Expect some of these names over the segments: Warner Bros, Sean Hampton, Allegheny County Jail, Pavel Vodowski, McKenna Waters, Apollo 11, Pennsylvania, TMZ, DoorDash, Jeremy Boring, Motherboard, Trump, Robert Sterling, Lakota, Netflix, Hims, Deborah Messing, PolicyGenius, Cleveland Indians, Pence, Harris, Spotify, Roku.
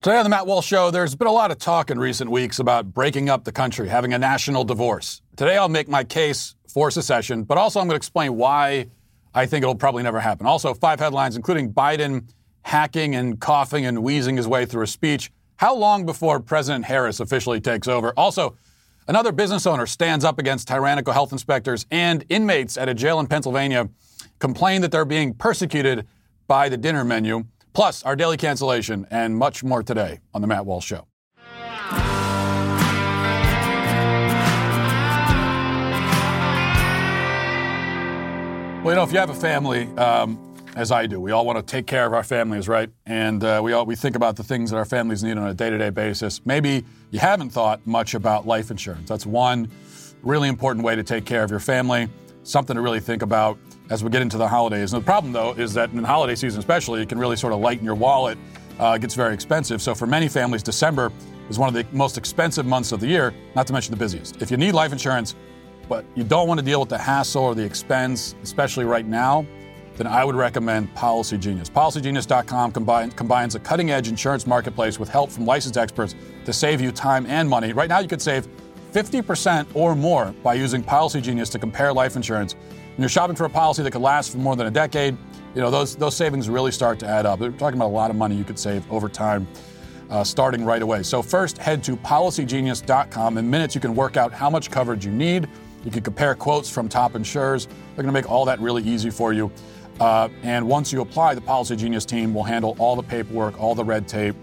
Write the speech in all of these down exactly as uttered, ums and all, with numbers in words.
Today on the Matt Walsh Show, there's been a lot of talk in recent weeks about breaking up the country, having a national divorce. Today, I'll make my case for secession, but also I'm going to explain why I think it'll probably never happen. Also, five headlines, including Biden hacking and coughing and wheezing his way through a speech. How long before President Harris officially takes over? Also, another business owner stands up against tyrannical health inspectors, and inmates at a jail in Pennsylvania complain that they're being persecuted by the dinner menu. Plus, our daily cancellation and much more today on The Matt Walsh Show. Well, you know, if you have a family, um, as I do, we all want to take care of our families, right? And uh, we all we think about the things that our families need on a day-to-day basis. Maybe you haven't thought much about life insurance. That's one really important way to take care of your family, something to really think about as we get into the holidays. And the problem, though, is that in holiday season especially, it can really sort of lighten your wallet. Uh, it gets very expensive. So for many families, December is one of the most expensive months of the year, not to mention the busiest. If you need life insurance, but you don't want to deal with the hassle or the expense, especially right now, then I would recommend PolicyGenius. PolicyGenius dot com combine, combines a cutting-edge insurance marketplace with help from licensed experts to save you time and money. Right now, you could save fifty percent or more by using PolicyGenius to compare life insurance. When you're shopping for a policy that could last for more than a decade, you know, those those savings really start to add up. We're talking about a lot of money you could save over time, uh, starting right away. So first, head to PolicyGenius dot com. In minutes, you can work out how much coverage you need. You can compare quotes from top insurers. They're going to make all that really easy for you. Uh, and once you apply, the PolicyGenius team will handle all the paperwork, all the red tape,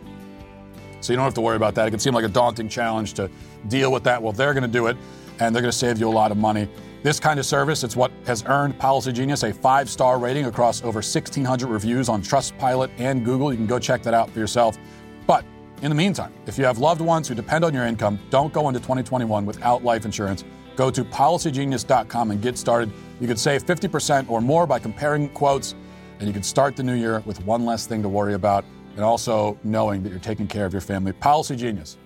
so you don't have to worry about that. It can seem like a daunting challenge to deal with that. Well, they're going to do it, and they're going to save you a lot of money. This kind of service, it's what has earned PolicyGenius a five-star rating across over sixteen hundred reviews on Trustpilot and Google. You can go check that out for yourself. But in the meantime, if you have loved ones who depend on your income, don't go into twenty twenty-one without life insurance. Go to PolicyGenius dot com and get started. You could save fifty percent or more by comparing quotes, and you can start the new year with one less thing to worry about and also knowing that you're taking care of your family. PolicyGenius.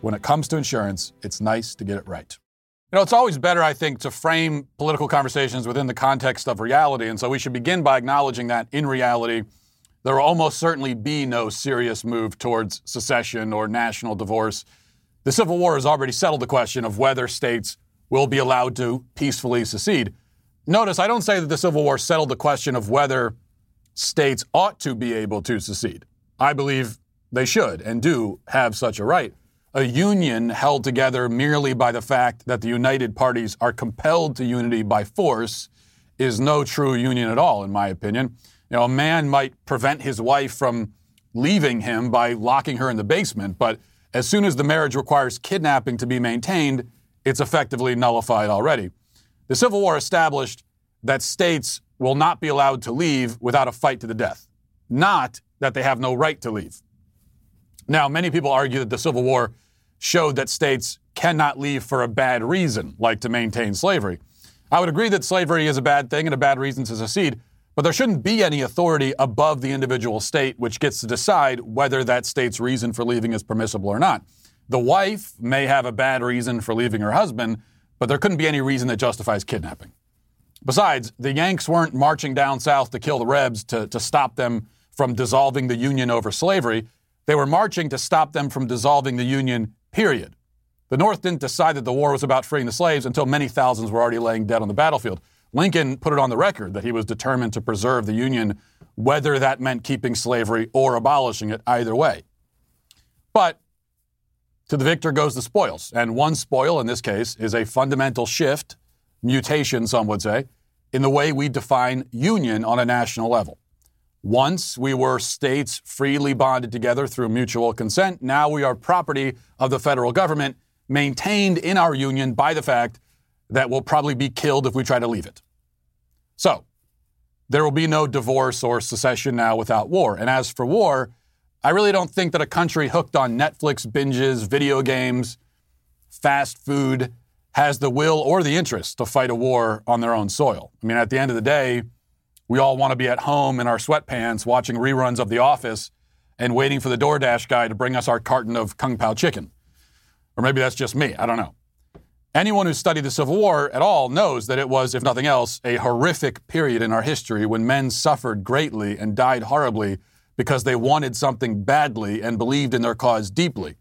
When it comes to insurance, it's nice to get it right. You know, it's always better, I think, to frame political conversations within the context of reality. And so we should begin by acknowledging that in reality, there will almost certainly be no serious move towards secession or national divorce. The Civil War has already settled the question of whether states will be allowed to peacefully secede. Notice, I don't say that the Civil War settled the question of whether states ought to be able to secede. I believe they should and do have such a right. A union held together merely by the fact that the united parties are compelled to unity by force is no true union at all, in my opinion. You know, a man might prevent his wife from leaving him by locking her in the basement, but as soon as the marriage requires kidnapping to be maintained, it's effectively nullified already. The Civil War established that states will not be allowed to leave without a fight to the death, not that they have no right to leave. Now, many people argue that the Civil War showed that states cannot leave for a bad reason, like to maintain slavery. I would agree that slavery is a bad thing and a bad reason to secede, but there shouldn't be any authority above the individual state which gets to decide whether that state's reason for leaving is permissible or not. The wife may have a bad reason for leaving her husband, but there couldn't be any reason that justifies kidnapping. Besides, the Yanks weren't marching down south to kill the Rebs to, to stop them from dissolving the Union over slavery. They were marching to stop them from dissolving the Union, period. The North didn't decide that the war was about freeing the slaves until many thousands were already laying dead on the battlefield. Lincoln put it on the record that he was determined to preserve the Union, whether that meant keeping slavery or abolishing it, either way. But to the victor goes the spoils. And one spoil, in this case, is a fundamental shift, mutation, some would say, in the way we define union on a national level. Once we were states freely bonded together through mutual consent. Now we are property of the federal government, maintained in our union by the fact that we'll probably be killed if we try to leave it. So there will be no divorce or secession now without war. And as for war, I really don't think that a country hooked on Netflix binges, video games, fast food, has the will or the interest to fight a war on their own soil. I mean, at the end of the day, we all want to be at home in our sweatpants watching reruns of The Office and waiting for the DoorDash guy to bring us our carton of Kung Pao chicken. Or maybe that's just me. I don't know. Anyone who studied the Civil War at all knows that it was, if nothing else, a horrific period in our history when men suffered greatly and died horribly because they wanted something badly and believed in their cause deeply.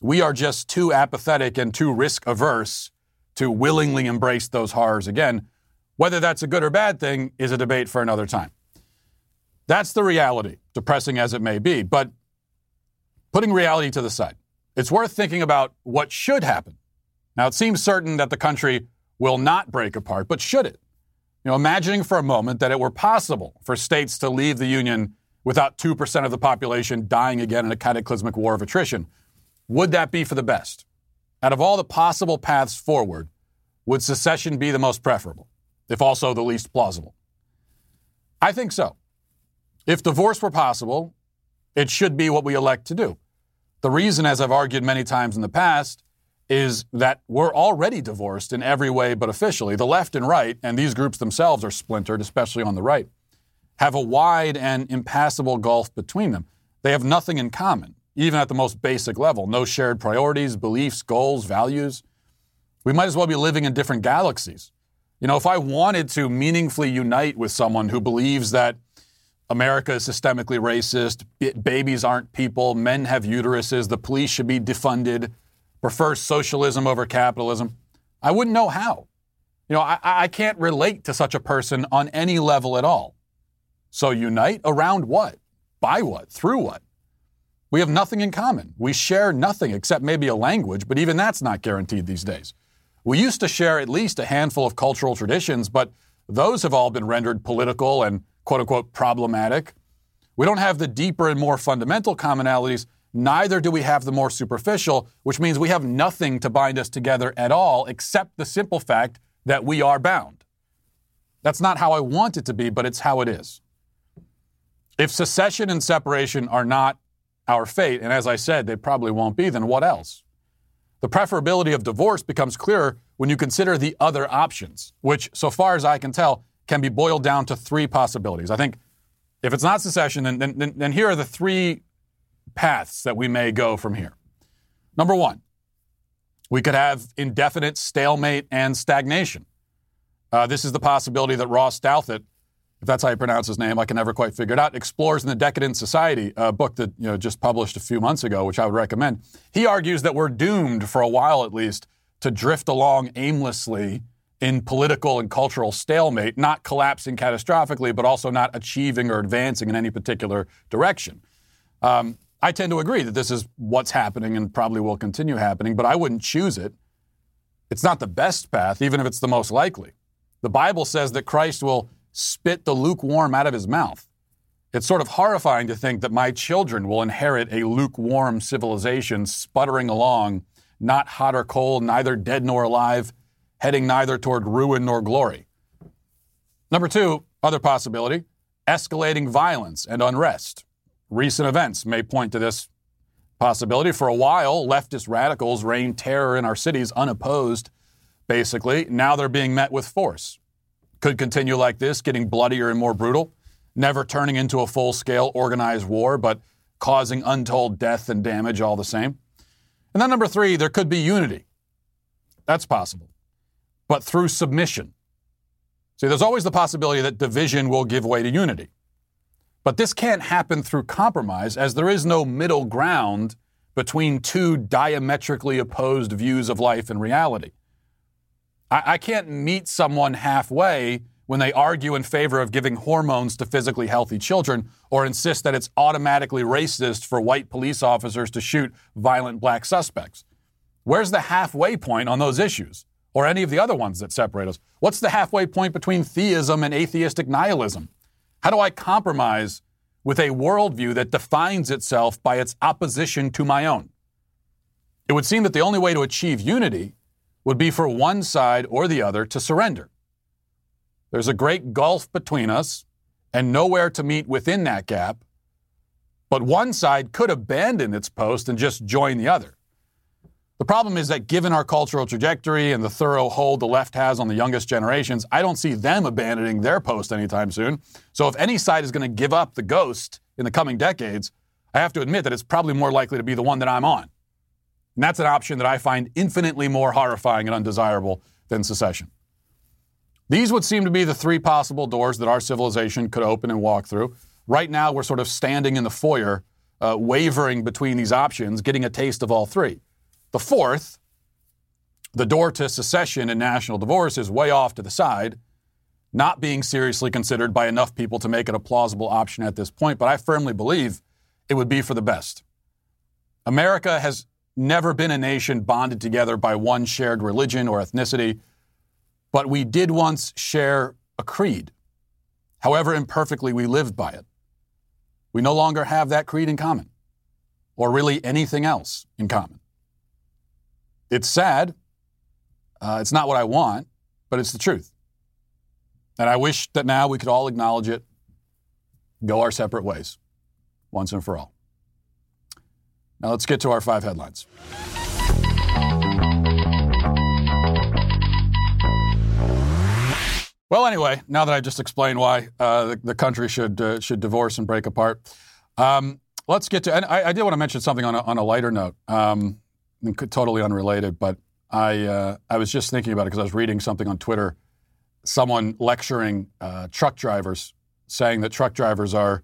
We are just too apathetic and too risk-averse to willingly embrace those horrors again. Whether that's a good or bad thing is a debate for another time. That's the reality, depressing as it may be. But putting reality to the side, it's worth thinking about what should happen. Now, it seems certain that the country will not break apart, but should it? You know, imagining for a moment that it were possible for states to leave the Union without two percent of the population dying again in a cataclysmic war of attrition, would that be for the best? Out of all the possible paths forward, would secession be the most preferable, if also the least plausible? I think so. If divorce were possible, it should be what we elect to do. The reason, as I've argued many times in the past, is that we're already divorced in every way but officially. The left and right, and these groups themselves are splintered, especially on the right, have a wide and impassable gulf between them. They have nothing in common, even at the most basic level. No shared priorities, beliefs, goals, values. We might as well be living in different galaxies. You know, if I wanted to meaningfully unite with someone who believes that America is systemically racist, b- babies aren't people, men have uteruses, the police should be defunded, prefers socialism over capitalism, I wouldn't know how. You know, I, I can't relate to such a person on any level at all. So unite around what? By what? Through what? We have nothing in common. We share nothing except maybe a language, but even that's not guaranteed these days. We used to share at least a handful of cultural traditions, but those have all been rendered political and quote-unquote problematic. We don't have the deeper and more fundamental commonalities. Neither do we have the more superficial, which means we have nothing to bind us together at all except the simple fact that we are bound. That's not how I want it to be, but it's how it is. If secession and separation are not our fate, and as I said, they probably won't be, then what else? The preferability of divorce becomes clearer when you consider the other options, which, so far as I can tell, can be boiled down to three possibilities. I think if it's not secession, then, then, then here are the three paths that we may go from here. Number one, we could have indefinite stalemate and stagnation. Uh, this is the possibility that Ross Douthit, if that's how you pronounce his name, I can never quite figure it out, explores in the Decadent Society, a book that, you know, just published a few months ago, which I would recommend. He argues that we're doomed, for a while at least, to drift along aimlessly in political and cultural stalemate, not collapsing catastrophically, but also not achieving or advancing in any particular direction. Um, I tend to agree that this is what's happening and probably will continue happening, but I wouldn't choose it. It's not the best path, even if it's the most likely. The Bible says that Christ will spit the lukewarm out of his mouth. It's sort of horrifying to think that my children will inherit a lukewarm civilization sputtering along, not hot or cold, neither dead nor alive, heading neither toward ruin nor glory. Number two, other possibility, escalating violence and unrest. Recent events may point to this possibility. For a while, leftist radicals reigned terror in our cities unopposed, basically. Now they're being met with force. Could continue like this, getting bloodier and more brutal, never turning into a full-scale organized war, but causing untold death and damage all the same. And then number three, there could be unity. That's possible, but through submission. See, there's always the possibility that division will give way to unity. But this can't happen through compromise, as there is no middle ground between two diametrically opposed views of life and reality. I can't meet someone halfway when they argue in favor of giving hormones to physically healthy children or insist that it's automatically racist for white police officers to shoot violent black suspects. Where's the halfway point on those issues or any of the other ones that separate us? What's the halfway point between theism and atheistic nihilism? How do I compromise with a worldview that defines itself by its opposition to my own? It would seem that the only way to achieve unity would be for one side or the other to surrender. There's a great gulf between us and nowhere to meet within that gap, but one side could abandon its post and just join the other. The problem is that given our cultural trajectory and the thorough hold the left has on the youngest generations, I don't see them abandoning their post anytime soon. So if any side is going to give up the ghost in the coming decades, I have to admit that it's probably more likely to be the one that I'm on. And that's an option that I find infinitely more horrifying and undesirable than secession. These would seem to be the three possible doors that our civilization could open and walk through. Right now, we're sort of standing in the foyer, uh, wavering between these options, getting a taste of all three. The fourth, the door to secession and national divorce, is way off to the side, not being seriously considered by enough people to make it a plausible option at this point. But I firmly believe it would be for the best. America has never been a nation bonded together by one shared religion or ethnicity, but we did once share a creed. However imperfectly we lived by it, we no longer have that creed in common, or really anything else in common. It's sad. Uh, it's not what I want, but it's the truth. And I wish that now we could all acknowledge it, go our separate ways, once and for all. Now let's get to our five headlines. Well, anyway, now that I just explained why uh, the, the country should uh, should divorce and break apart, um, let's get to. And I, I did want to mention something on a, on a lighter note, um, totally unrelated, but I uh, I was just thinking about it because I was reading something on Twitter, someone lecturing uh, truck drivers, saying that truck drivers are,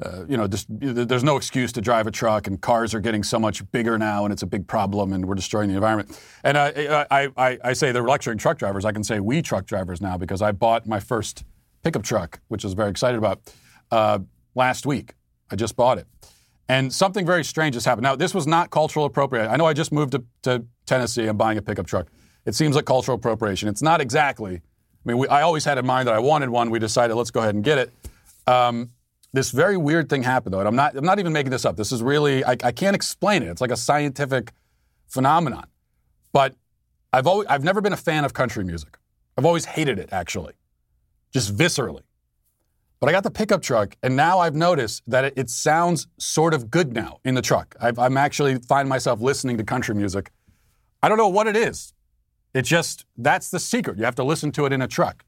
uh, you know, just, there's no excuse to drive a truck, and cars are getting so much bigger now, and it's a big problem, and we're destroying the environment. And I, I, I, I say they're lecturing truck drivers. I can say we truck drivers now because I bought my first pickup truck, which I was very excited about, uh, last week. I just bought it. And something very strange has happened. Now, this was not cultural appropriation. I know I just moved to, to Tennessee. I'm buying a pickup truck. It seems like cultural appropriation. It's not exactly. I mean, we, I always had in mind that I wanted one. We decided, let's go ahead and get it. Um, This very weird thing happened, though, and I'm not I'm not even making this up. This is really, I, I can't explain it. It's like a scientific phenomenon. But I've always, I've never been a fan of country music. I've always hated it, actually, just viscerally. But I got the pickup truck, and now I've noticed that it, it sounds sort of good now in the truck. I've, I'm actually find myself listening to country music. I don't know what it is. It just, that's the secret. You have to listen to it in a truck.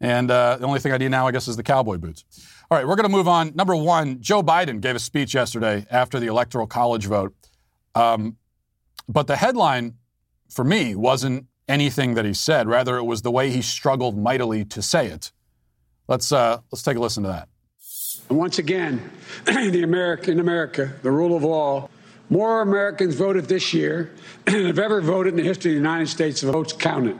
And uh, the only thing I do now, I guess, is the cowboy boots. All right, we're going to move on. Number one, Joe Biden gave a speech yesterday after the Electoral College vote. Um, but the headline for me wasn't anything that he said. Rather, it was the way he struggled mightily to say it. Let's uh, let's take a listen to that. Once again, the American, in America, the rule of law, more Americans voted this year than have ever voted in the history of the United States of votes counted.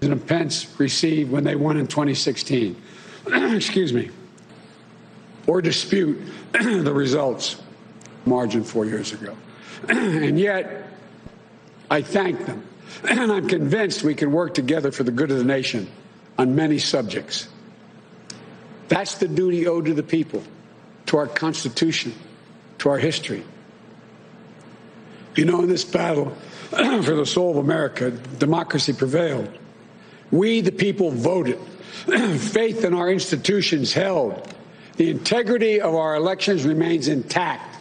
And Pence received when they won in twenty sixteen. Excuse me. Or dispute the results margin four years ago. And yet, I thank them. And I'm convinced we can work together for the good of the nation on many subjects. That's the duty owed to the people, to our Constitution, to our history. You know, in this battle for the soul of America, democracy prevailed. We, the people, voted. Faith in our institutions held. The integrity of our elections remains intact.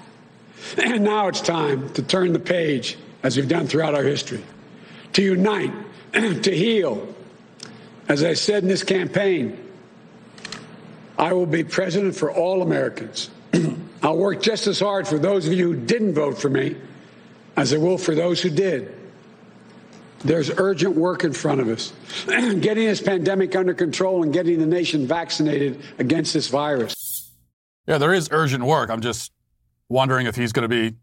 And now it's time to turn the page, as we've done throughout our history, to unite, to heal. As I said in this campaign, I will be president for all Americans. I'll work just as hard for those of you who didn't vote for me as I will for those who did. There's urgent work in front of us, getting this pandemic under control and getting the nation vaccinated against this virus. Yeah, there is urgent work. I'm just wondering if he's going to be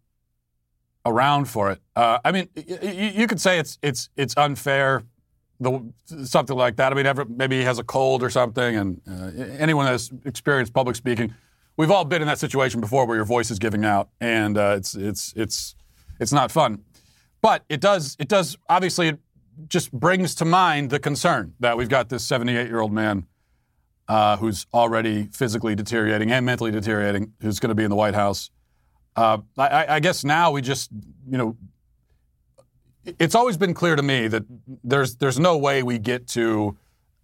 around for it. Uh, I mean, y- y- you could say it's it's it's unfair, the, something like that. I mean, ever, maybe he has a cold or something. And uh, anyone that's experienced public speaking, we've all been in that situation before where your voice is giving out, and uh, it's it's it's it's not fun. But it does, it does, obviously, it just brings to mind the concern that we've got this seventy-eight-year-old man uh, who's already physically deteriorating and mentally deteriorating, who's going to be in the White House. Uh, I, I guess now we just, you know, it's always been clear to me that there's there's no way we get to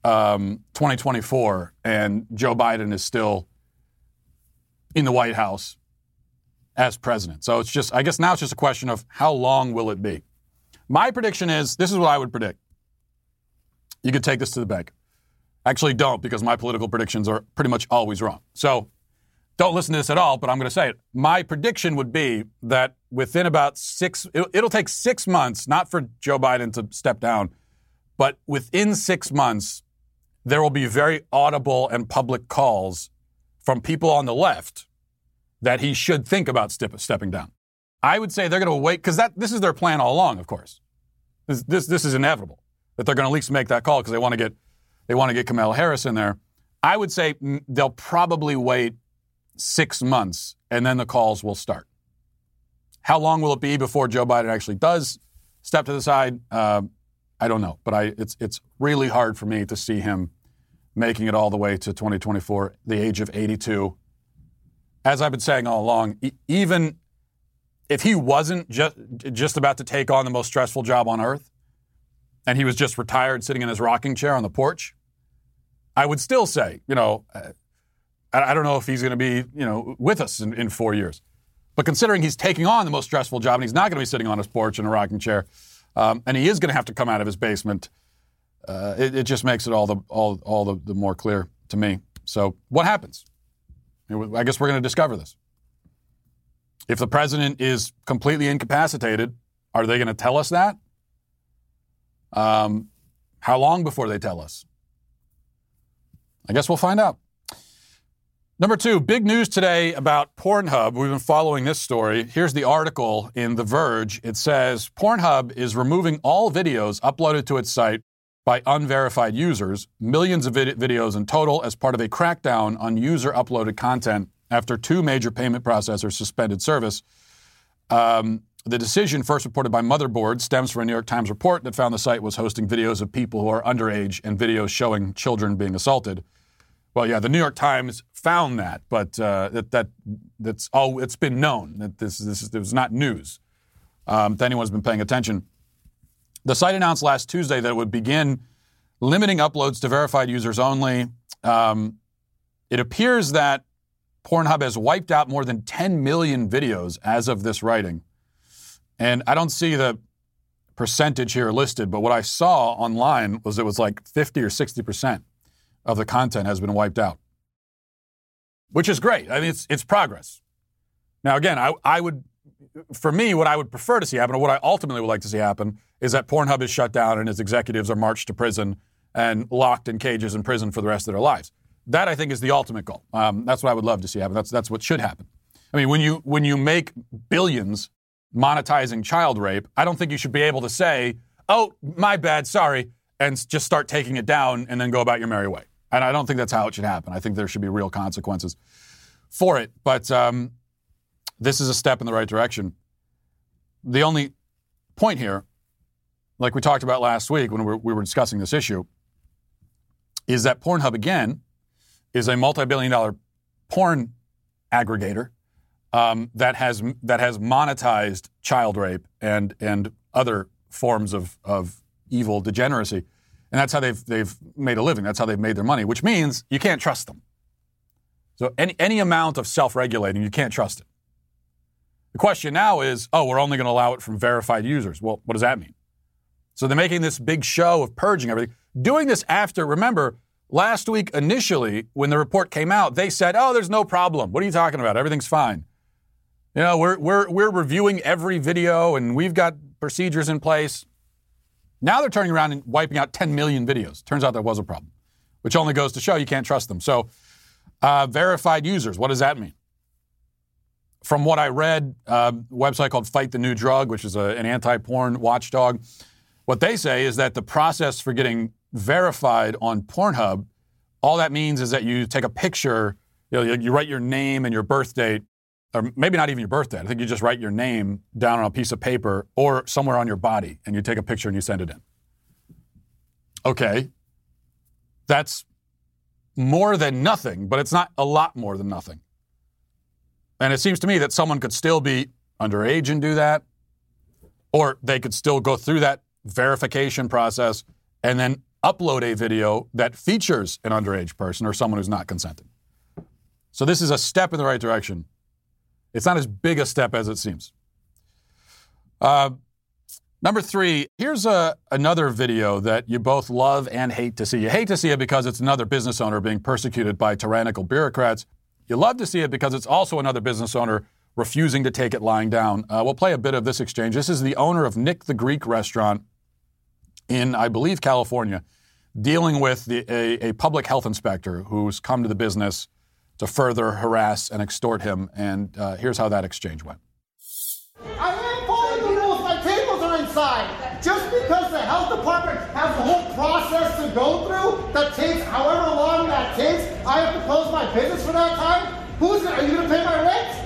um, twenty twenty-four and Joe Biden is still in the White House as president. So it's just, I guess now it's just a question of how long will it be? My prediction is, this is what I would predict. You could take this to the bank. Actually don't, because my political predictions are pretty much always wrong. So don't listen to this at all, but I'm going to say it. My prediction would be that within about six, it, it'll take six months, not for Joe Biden to step down, but within six months, there will be very audible and public calls from people on the left that he should think about step, stepping down. I would say they're going to wait, because that this is their plan all along, of course. This this, this is inevitable, that they're going to at least make that call because they want to get they want to get Kamala Harris in there. I would say they'll probably wait six months, and then the calls will start. How long will it be before Joe Biden actually does step to the side? Uh, I don't know, but I it's it's really hard for me to see him making it all the way to twenty twenty-four, the age of eighty-two. As I've been saying all along, e- even if he wasn't just just about to take on the most stressful job on earth, and he was just retired sitting in his rocking chair on the porch, I would still say, you know, I, I don't know if he's going to be, you know, with us in, in four years. But considering he's taking on the most stressful job and he's not going to be sitting on his porch in a rocking chair, um, and he is going to have to come out of his basement, uh, it, it just makes it all the all all the, the more clear to me. So what happens? I guess we're going to discover this. If the president is completely incapacitated, are they going to tell us that? Um, how long before they tell us? I guess we'll find out. Number two, big news today about Pornhub. We've been following this story. Here's the article in The Verge. It says, Pornhub is removing all videos uploaded to its site by unverified users, millions of vid- videos in total, as part of a crackdown on user-uploaded content after two major payment processors suspended service. Um, the decision, first reported by Motherboard, stems from a New York Times report that found the site was hosting videos of people who are underage and videos showing children being assaulted. Well, yeah, the New York Times found that, but uh, that that that's all. It's been known that this this it was not news um, to anyone who's been paying attention. The site announced last Tuesday that it would begin limiting uploads to verified users only. Um, it appears that Pornhub has wiped out more than ten million videos as of this writing, and I don't see the percentage here listed. But what I saw online was it was like fifty or sixty percent. Of the content has been wiped out, which is great. I mean, it's it's progress. Now, again, I I would, for me, what I would prefer to see happen, or what I ultimately would like to see happen, is that Pornhub is shut down and its executives are marched to prison and locked in cages in prison for the rest of their lives. That, I think, is the ultimate goal. Um, that's what I would love to see happen. That's that's what should happen. I mean, when you when you make billions monetizing child rape, I don't think you should be able to say, "Oh, my bad, sorry," and just start taking it down and then go about your merry way. And I don't think that's how it should happen. I think there should be real consequences for it. But um, this is a step in the right direction. The only point here, like we talked about last week when we were, we were discussing this issue, is that Pornhub, again, is a multi-billion dollar porn aggregator um, that has that has monetized child rape and and other forms of of evil degeneracy. And that's how they've they've made a living. That's how they've made their money, which means you can't trust them. So any any amount of self-regulating, you can't trust it. The question now is, oh, we're only going to allow it from verified users. Well, what does that mean? So they're making this big show of purging everything. Doing this after, remember, last week initially, when the report came out, they said, oh, there's no problem. What are you talking about? Everything's fine. You know, we're we're we're reviewing every video and we've got procedures in place. Now they're turning around and wiping out ten million videos. Turns out that was a problem, which only goes to show you can't trust them. So uh, verified users, what does that mean? From what I read, uh, a website called Fight the New Drug, which is a, an anti-porn watchdog, what they say is that the process for getting verified on Pornhub, all that means is that you take a picture, you know, you write your name and your birth date, or maybe not even your birthday. I think you just write your name down on a piece of paper or somewhere on your body, and you take a picture and you send it in. Okay. That's more than nothing, but it's not a lot more than nothing. And it seems to me that someone could still be underage and do that, or they could still go through that verification process and then upload a video that features an underage person or someone who's not consenting. So this is a step in the right direction. It's not as big a step as it seems. Uh, number three, here's a, another video that you both love and hate to see. You hate to see it because it's another business owner being persecuted by tyrannical bureaucrats. You love to see it because it's also another business owner refusing to take it lying down. Uh, we'll play a bit of this exchange. This is the owner of Nick the Greek Restaurant in, I believe, California, dealing with the, a, a public health inspector who's come to the business to further harass and extort him. And uh, here's how that exchange went. I am following the rules. My tables are inside. Just because the health department has a whole process to go through that takes however long that takes, I have to close my business for that time? Who's it? Are you going to pay my rent?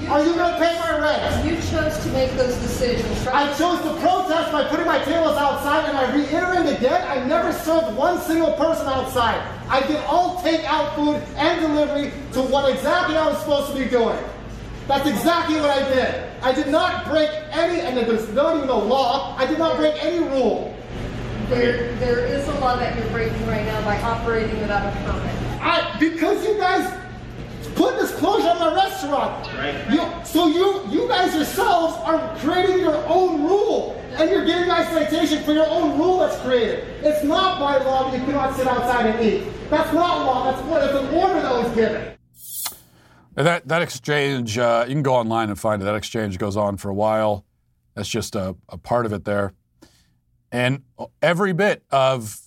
You Are you going to pay my rent? You chose to make those decisions, right? I chose to protest by putting my tables outside, and I reiterate again, I never served one single person outside. I did all takeout food and delivery to what exactly I was supposed to be doing. That's exactly what I did. I did not break any, and there's not even a law, I did not break any rule. There, there is a law that you're breaking right now by operating without a permit. I, because you guys put this closure on my restaurant. Right. You, so you you guys yourselves are creating your own rule, and you're getting my citation for your own rule that's created. It's not by law that you cannot sit outside and eat. That's not law. That's, that's an order that was given. That that exchange, uh, you can go online and find it. That exchange goes on for a while. That's just a, a part of it there. And every bit of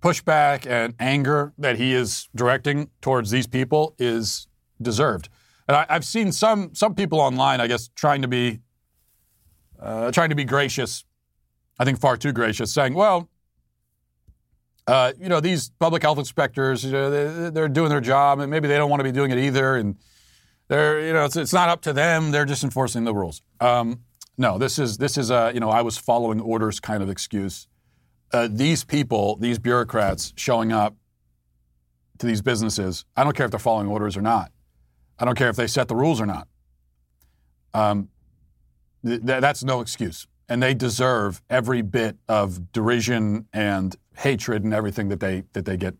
pushback and anger that he is directing towards these people is deserved. And I, I've seen some some people online, I guess, trying to be uh, trying to be gracious. I think far too gracious, saying, "Well, uh, you know, these public health inspectors, you know, they, they're doing their job, and maybe they don't want to be doing it either, and they're, you know, it's, it's not up to them. They're just enforcing the rules." Um, no, this is this is a you know, I was following orders kind of excuse. Uh, these people, these bureaucrats showing up to these businesses, I don't care if they're following orders or not. I don't care if they set the rules or not. Um, th- that's no excuse. And they deserve every bit of derision and hatred and everything that they that they get,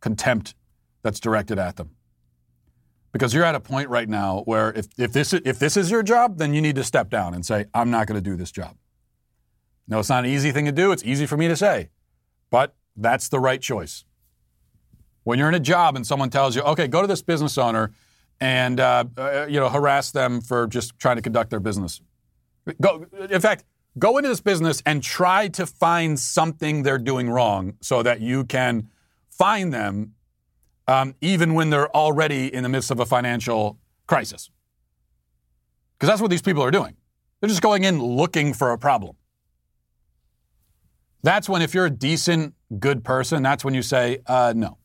contempt that's directed at them. Because you're at a point right now where if, if this if this is your job, then you need to step down and say, I'm not going to do this job. No, it's not an easy thing to do. It's easy for me to say. But that's the right choice. When you're in a job and someone tells you, okay, go to this business owner and uh, uh, you know, harass them for just trying to conduct their business. Go, in fact, go into this business and try to find something they're doing wrong so that you can fine them um, even when they're already in the midst of a financial crisis. Because that's what these people are doing. They're just going in looking for a problem. That's when, if you're a decent, good person, that's when you say, uh, no.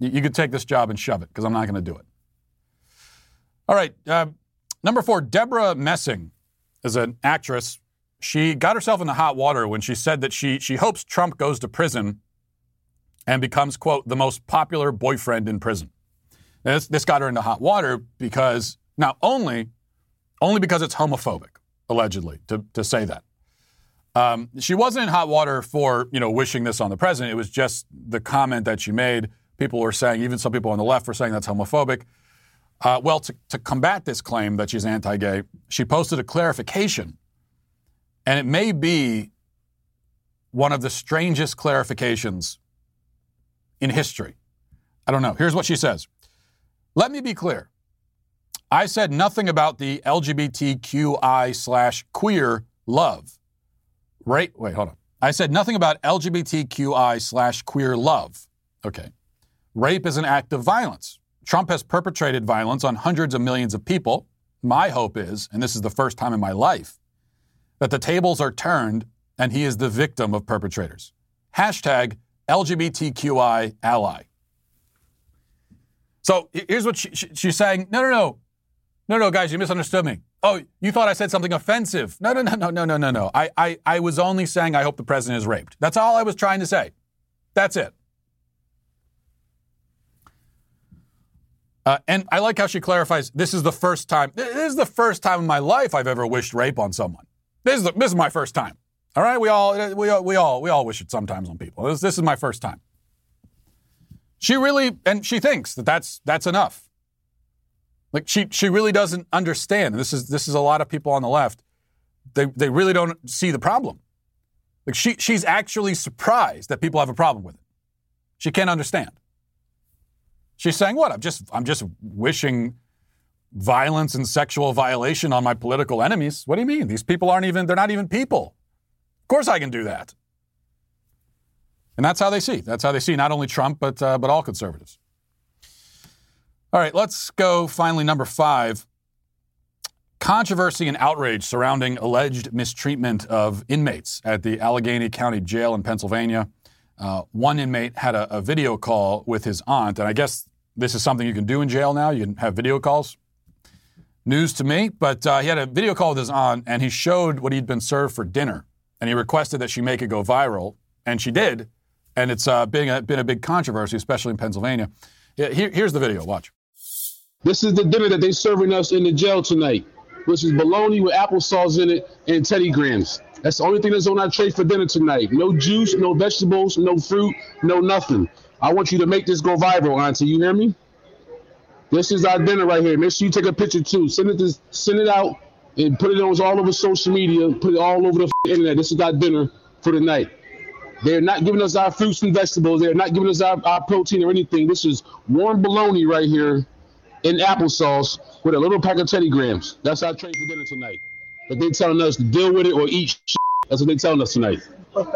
You, you could take this job and shove it, because I'm not going to do it. All right. Uh, number four, Deborah Messing is an actress. She got herself into hot water when she said that she, she hopes Trump goes to prison and becomes, quote, the most popular boyfriend in prison. And this, this got her into hot water because, not only, only because it's homophobic, allegedly, to, to say that. Um, she wasn't in hot water for, you know, wishing this on the president. It was just the comment that she made. People were saying, even some people on the left were saying that's homophobic. Uh, well, to, to combat this claim that she's anti-gay, she posted a clarification. And it may be one of the strangest clarifications in history. I don't know. Here's what she says. Let me be clear. I said nothing about the L G B T Q I slash queer love. Right? Wait, hold on. I said nothing about L G B T Q I slash queer love. Okay. Rape is an act of violence. Trump has perpetrated violence on hundreds of millions of people. My hope is, and this is the first time in my life, that the tables are turned and he is the victim of perpetrators. Hashtag L G B T Q I ally. So here's what she, she, she's saying. No, no, no. No, no, guys, you misunderstood me. Oh, you thought I said something offensive. No, no, no, no, no, no, no, no. I, I, I was only saying I hope the president is raped. That's all I was trying to say. That's it. Uh, and I like how she clarifies, this is the first time, this is the first time in my life I've ever wished rape on someone. This is the, this is my first time. All right? We all, we all, we all, we all wish it sometimes on people. This, this is my first time. She really, and she thinks that that's, that's enough. Like she, she really doesn't understand. This is this is a lot of people on the left. They they really don't see the problem. Like she she's actually surprised that people have a problem with it. She can't understand. She's saying, what? I'm just I'm just wishing violence and sexual violation on my political enemies. What do you mean? These people aren't even, they're not even people. Of course I can do that. And that's how they see. That's how they see not only Trump but uh, but all conservatives. All right, let's go finally number five. Controversy and outrage surrounding alleged mistreatment of inmates at the Allegheny County Jail in Pennsylvania. Uh, one inmate had a, a video call with his aunt, and I guess this is something you can do in jail now. You can have video calls. News to me, but uh, he had a video call with his aunt, and he showed what he'd been served for dinner, and he requested that she make it go viral, and she did, and it's uh, been, a, been a big controversy, especially in Pennsylvania. Here, here's the video. Watch. This is the dinner that they're serving us in the jail tonight, which is bologna with applesauce in it and Teddy Grahams. That's the only thing that's on our tray for dinner tonight. No juice, no vegetables, no fruit, no nothing. I want you to make this go viral, Auntie. You hear me? This is our dinner right here. Make sure you take a picture, too. Send it, to, send it out and put it on all over social media. Put it all over the internet. This is our dinner for the night. They're not giving us our fruits and vegetables. They're not giving us our, our protein or anything. This is warm bologna right here in applesauce with a little pack of Teddy Grahams. That's our trade for dinner tonight. But they're telling us to deal with it or eat shit. That's what they're telling us tonight. All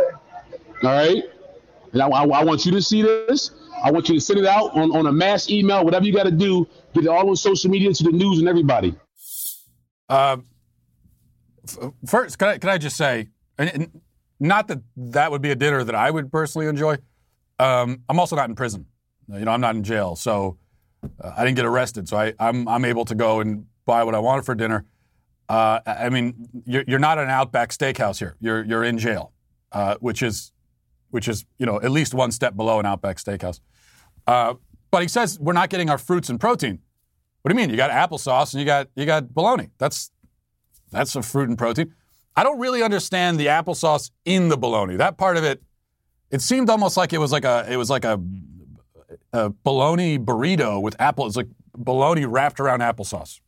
right? And I, I, I want you to see this. I want you to send it out on, on a mass email, whatever you got to do. Get it all on social media to the news and everybody. Uh, first, can I, can I just say... And, and, Not that that would be a dinner that I would personally enjoy. Um, I'm also not in prison. You know, I'm not in jail, so uh, I didn't get arrested. So I, I'm I'm able to go and buy what I wanted for dinner. Uh, I mean, you're, you're not an Outback Steakhouse here. You're you're in jail, uh, which is which is you know at least one step below an Outback Steakhouse. Uh, but he says we're not getting our fruits and protein. What do you mean? You got applesauce and you got you got bologna. That's that's a fruit and protein. I don't really understand the applesauce in the bologna. That part of it, it seemed almost like it was like a it was like a, a bologna burrito with apple. It's like bologna wrapped around applesauce.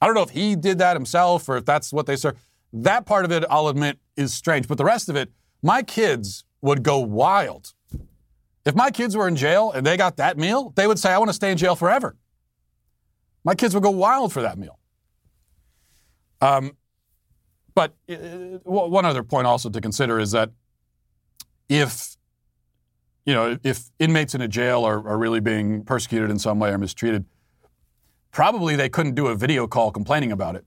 I don't know if he did that himself or if that's what they serve. That part of it, I'll admit, is strange. But the rest of it, my kids would go wild. If my kids were in jail and they got that meal, they would say, I want to stay in jail forever. My kids would go wild for that meal. Um. But one other point also to consider is that if, you know, if inmates in a jail are, are really being persecuted in some way or mistreated, probably they couldn't do a video call complaining about it.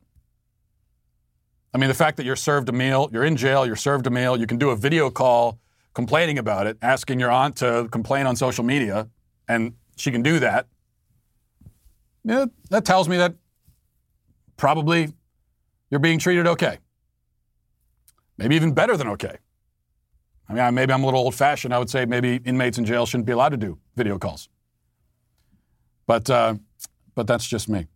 I mean, the fact that you're served a meal, you're in jail, you're served a meal, you can do a video call complaining about it, asking your aunt to complain on social media, and she can do that. Yeah, that tells me that probably you're being treated okay. Maybe even better than okay. I mean, maybe I'm a little old-fashioned. I would say maybe inmates in jail shouldn't be allowed to do video calls. But uh, but that's just me.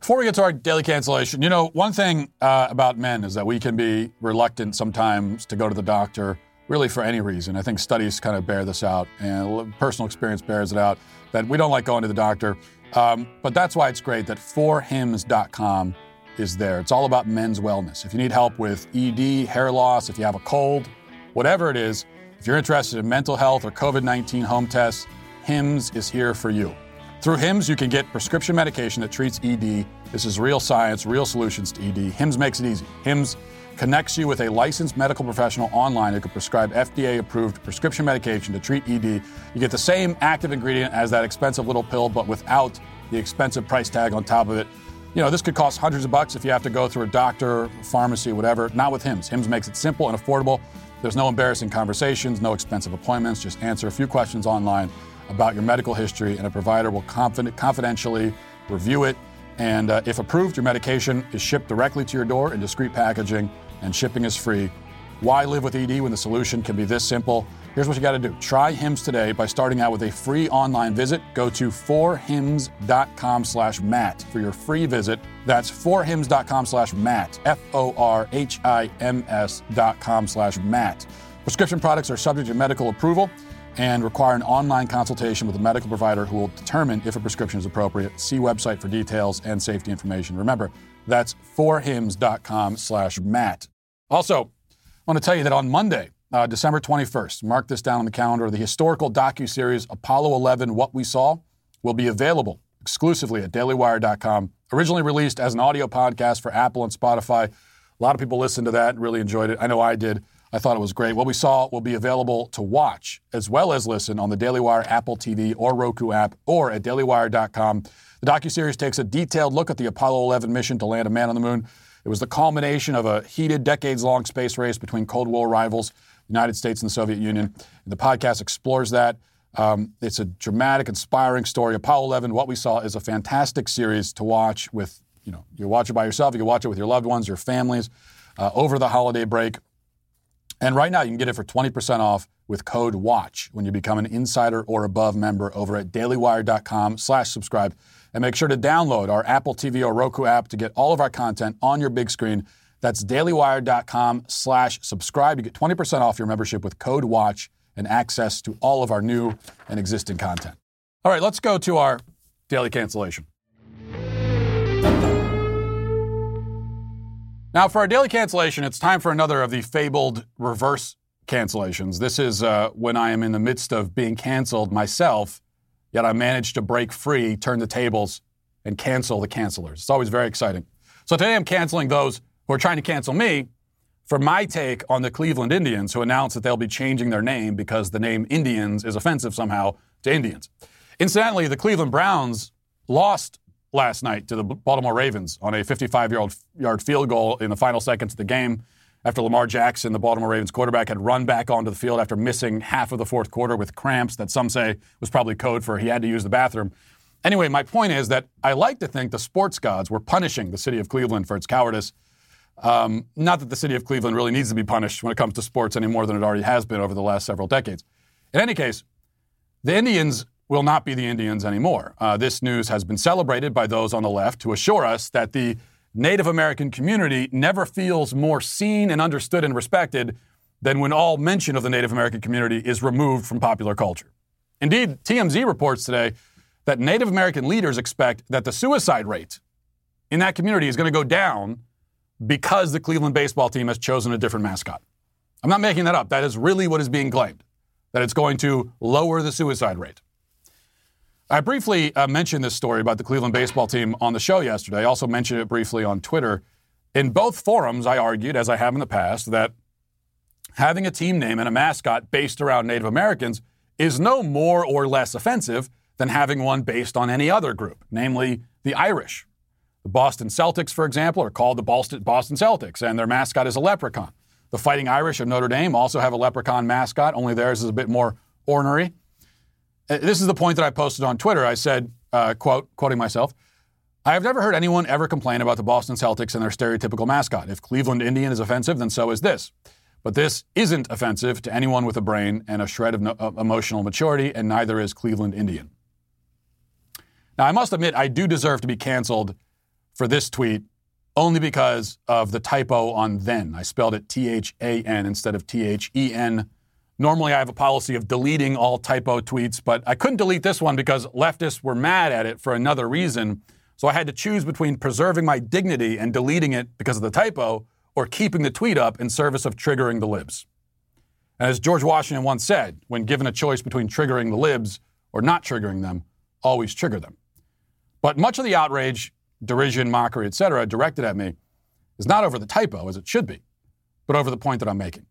Before we get to our daily cancellation, you know, one thing uh, about men is that we can be reluctant sometimes to go to the doctor, really for any reason. I think studies kind of bear this out, and personal experience bears it out, that we don't like going to the doctor. Um, but that's why it's great that for hims dot com is there. It's all about men's wellness. If you need help with E D, hair loss, if you have a cold, whatever it is, if you're interested in mental health or covid nineteen home tests, Hims is here for you. Through Hims, you can get prescription medication that treats E D. This is real science, real solutions to E D. Hims makes it easy. Hims connects you with a licensed medical professional online who can prescribe F D A-approved prescription medication to treat E D. You get the same active ingredient as that expensive little pill, but without the expensive price tag on top of it. You know, this could cost hundreds of bucks if you have to go through a doctor, pharmacy, whatever. Not with Hims. Hims makes it simple and affordable. There's no embarrassing conversations, no expensive appointments. Just answer a few questions online about your medical history, and a provider will confident, confidentially review it. And uh, if approved, your medication is shipped directly to your door in discreet packaging, and shipping is free. Why live with E D when the solution can be this simple? Here's what you got to do. Try Hims today by starting out with a free online visit. Go to for hims dot com slash Matt for your free visit. That's for hims dot com slash Matt, F O R H I M S dot com slash Matt. Prescription products are subject to medical approval and require an online consultation with a medical provider who will determine if a prescription is appropriate. See website for details and safety information. Remember, that's for hims dot com slash Matt. Also, I want to tell you that on Monday, uh, December twenty-first, mark this down on the calendar, the historical docuseries Apollo eleven, What We Saw, will be available exclusively at daily wire dot com. Originally released as an audio podcast for Apple and Spotify. A lot of people listened to that and really enjoyed it. I know I did. I thought it was great. What we saw will be available to watch as well as listen on the Daily Wire Apple T V or Roku app or at daily wire dot com. The docuseries takes a detailed look at the Apollo eleven mission to land a man on the moon. It was the culmination of a heated, decades-long space race between Cold War rivals, the United States and the Soviet Union. The podcast explores that. Um, it's a dramatic, inspiring story. Apollo eleven, what we saw, is a fantastic series to watch with, you know, you watch it by yourself, you can watch it with your loved ones, your families, uh, over the holiday break. And right now, you can get it for twenty percent off with code WATCH when you become an insider or above member over at daily wire dot com slash subscribe. And make sure to download our Apple T V or Roku app to get all of our content on your big screen. That's daily wire dot com slash subscribe. You get twenty percent off your membership with code WATCH and access to all of our new and existing content. All right, let's go to our daily cancellation. Now, for our daily cancellation, it's time for another of the fabled reverse cancellations. This is uh, when I am in the midst of being canceled myself, yet I managed to break free, turn the tables, and cancel the cancelers. It's always very exciting. So today I'm canceling those who are trying to cancel me for my take on the Cleveland Indians, who announced that they'll be changing their name because the name Indians is offensive somehow to Indians. Incidentally, the Cleveland Browns lost last night to the Baltimore Ravens on a fifty-five-yard field goal in the final seconds of the game after Lamar Jackson, the Baltimore Ravens quarterback, had run back onto the field after missing half of the fourth quarter with cramps that some say was probably code for he had to use the bathroom. Anyway, my point is that I like to think the sports gods were punishing the city of Cleveland for its cowardice. Um, not that the city of Cleveland really needs to be punished when it comes to sports any more than it already has been over the last several decades. In any case, the Indians will not be the Indians anymore. Uh, this news has been celebrated by those on the left who assure us that the Native American community never feels more seen and understood and respected than when all mention of the Native American community is removed from popular culture. Indeed, T M Z reports today that Native American leaders expect that the suicide rate in that community is going to go down because the Cleveland baseball team has chosen a different mascot. I'm not making that up. That is really what is being claimed, that it's going to lower the suicide rate. I briefly uh, mentioned this story about the Cleveland baseball team on the show yesterday. I also mentioned it briefly on Twitter. In both forums, I argued, as I have in the past, that having a team name and a mascot based around Native Americans is no more or less offensive than having one based on any other group, namely the Irish. The Boston Celtics, for example, are called the Boston Celtics, and their mascot is a leprechaun. The Fighting Irish of Notre Dame also have a leprechaun mascot, only theirs is a bit more ornery. This is the point that I posted on Twitter. I said, uh, quote, quoting myself, "I have never heard anyone ever complain about the Boston Celtics and their stereotypical mascot. If Cleveland Indian is offensive, then so is this. But this isn't offensive to anyone with a brain and a shred of no- uh, emotional maturity, and neither is Cleveland Indian." Now, I must admit, I do deserve to be canceled for this tweet, only because of the typo on then. I spelled it T H A N instead of T H E N. Normally, I have a policy of deleting all typo tweets, but I couldn't delete this one because leftists were mad at it for another reason. So I had to choose between preserving my dignity and deleting it because of the typo or keeping the tweet up in service of triggering the libs. And as George Washington once said, when given a choice between triggering the libs or not triggering them, always trigger them. But much of the outrage, derision, mockery, et cetera, directed at me is not over the typo, as it should be, but over the point that I'm making.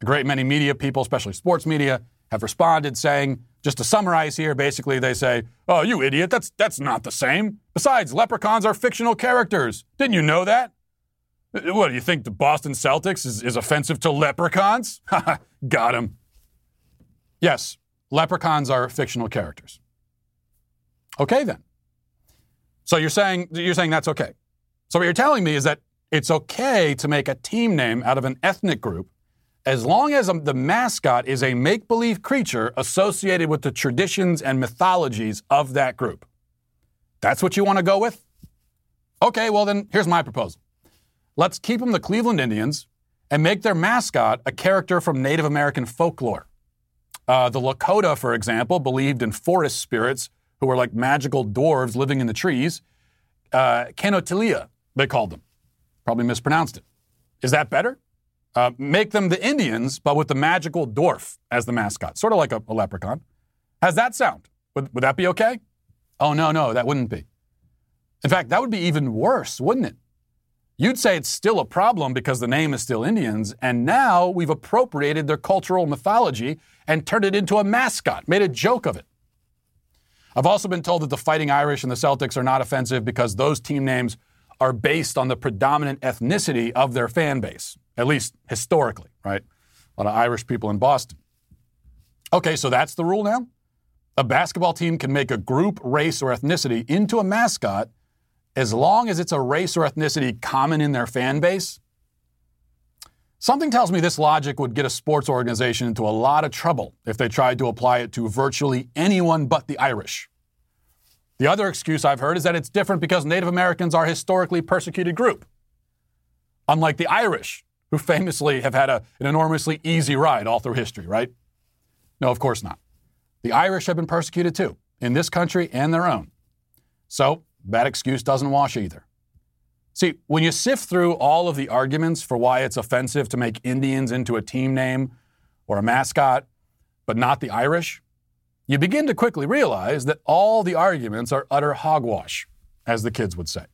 A great many media people, especially sports media, have responded saying, just to summarize here, basically they say, "Oh, you idiot, that's that's not the same. Besides, leprechauns are fictional characters. Didn't you know that? What, do you think the Boston Celtics is, is offensive to leprechauns?" Got him. Yes, leprechauns are fictional characters. Okay, then. So you're saying you're saying that's okay. So what you're telling me is that it's okay to make a team name out of an ethnic group as long as the mascot is a make-believe creature associated with the traditions and mythologies of that group. That's what you want to go with? Okay, well then, here's my proposal. Let's keep them the Cleveland Indians and make their mascot a character from Native American folklore. Uh, the Lakota, for example, believed in forest spirits who were like magical dwarves living in the trees. Uh, Canotilia, they called them. Probably mispronounced it. Is that better? Uh, make them the Indians, but with the magical dwarf as the mascot, sort of like a, a leprechaun. How's that sound? Would, would that be okay? Oh, no, no, that wouldn't be. In fact, that would be even worse, wouldn't it? You'd say it's still a problem because the name is still Indians, and now we've appropriated their cultural mythology and turned it into a mascot, made a joke of it. I've also been told that the Fighting Irish and the Celtics are not offensive because those team names are based on the predominant ethnicity of their fan base, at least historically, right? A lot of Irish people in Boston. Okay, so that's the rule now? A basketball team can make a group, race, or ethnicity into a mascot as long as it's a race or ethnicity common in their fan base? Something tells me this logic would get a sports organization into a lot of trouble if they tried to apply it to virtually anyone but the Irish. The other excuse I've heard is that it's different because Native Americans are a historically persecuted group, unlike the Irish, who famously have had a, an enormously easy ride all through history, right? No, of course not. The Irish have been persecuted too, in this country and their own. So that excuse doesn't wash either. See, when you sift through all of the arguments for why it's offensive to make Indians into a team name or a mascot, but not the Irish, you begin to quickly realize that all the arguments are utter hogwash, as the kids would say.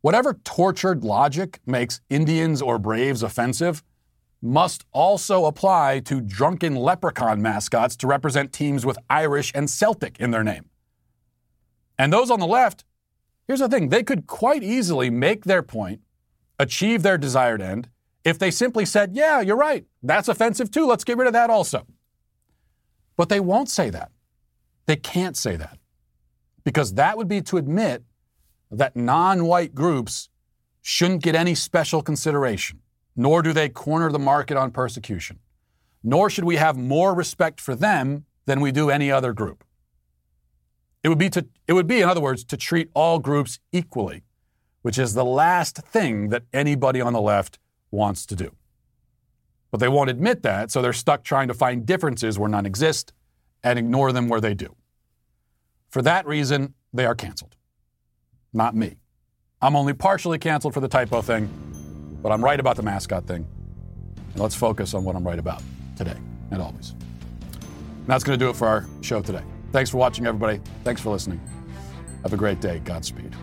Whatever tortured logic makes Indians or Braves offensive must also apply to drunken leprechaun mascots to represent teams with Irish and Celtic in their name. And those on the left, here's the thing, they could quite easily make their point, achieve their desired end, if they simply said, yeah, you're right, that's offensive too, let's get rid of that also. But they won't say that. They can't say that. Because that would be to admit that non-white groups shouldn't get any special consideration, nor do they corner the market on persecution, nor should we have more respect for them than we do any other group. It would be to, it would be, in other words, to treat all groups equally, which is the last thing that anybody on the left wants to do. But they won't admit that, so they're stuck trying to find differences where none exist and ignore them where they do. For that reason, they are canceled. Not me. I'm only partially canceled for the typo thing, but I'm right about the mascot thing. And let's focus on what I'm right about today and always. And that's going to do it for our show today. Thanks for watching, everybody. Thanks for listening. Have a great day. Godspeed.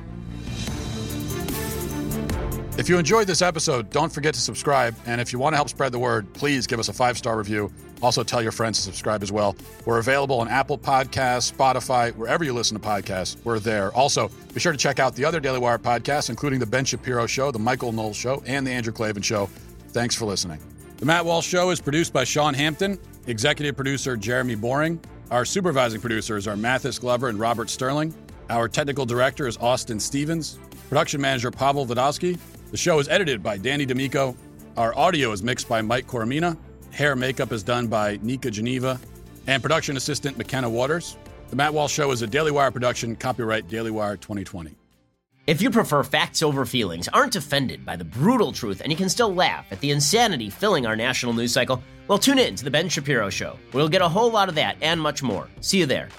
If you enjoyed this episode, don't forget to subscribe. And if you want to help spread the word, please give us a five-star review. Also, tell your friends to subscribe as well. We're available on Apple Podcasts, Spotify, wherever you listen to podcasts. We're there. Also, be sure to check out the other Daily Wire podcasts, including The Ben Shapiro Show, The Michael Knowles Show, and The Andrew Klavan Show. Thanks for listening. The Matt Walsh Show is produced by Sean Hampton, executive producer Jeremy Boring. Our supervising producers are Mathis Glover and Robert Sterling. Our technical director is Austin Stevens. Production manager Pavel Vodowski. The show is edited by Danny D'Amico. Our audio is mixed by Mike Coromina. Hair makeup is done by Nika Geneva. And production assistant McKenna Waters. The Matt Walsh Show is a Daily Wire production. Copyright Daily Wire twenty twenty. If you prefer facts over feelings, aren't offended by the brutal truth, and you can still laugh at the insanity filling our national news cycle, well, tune in to The Ben Shapiro Show. We'll get a whole lot of that and much more. See you there.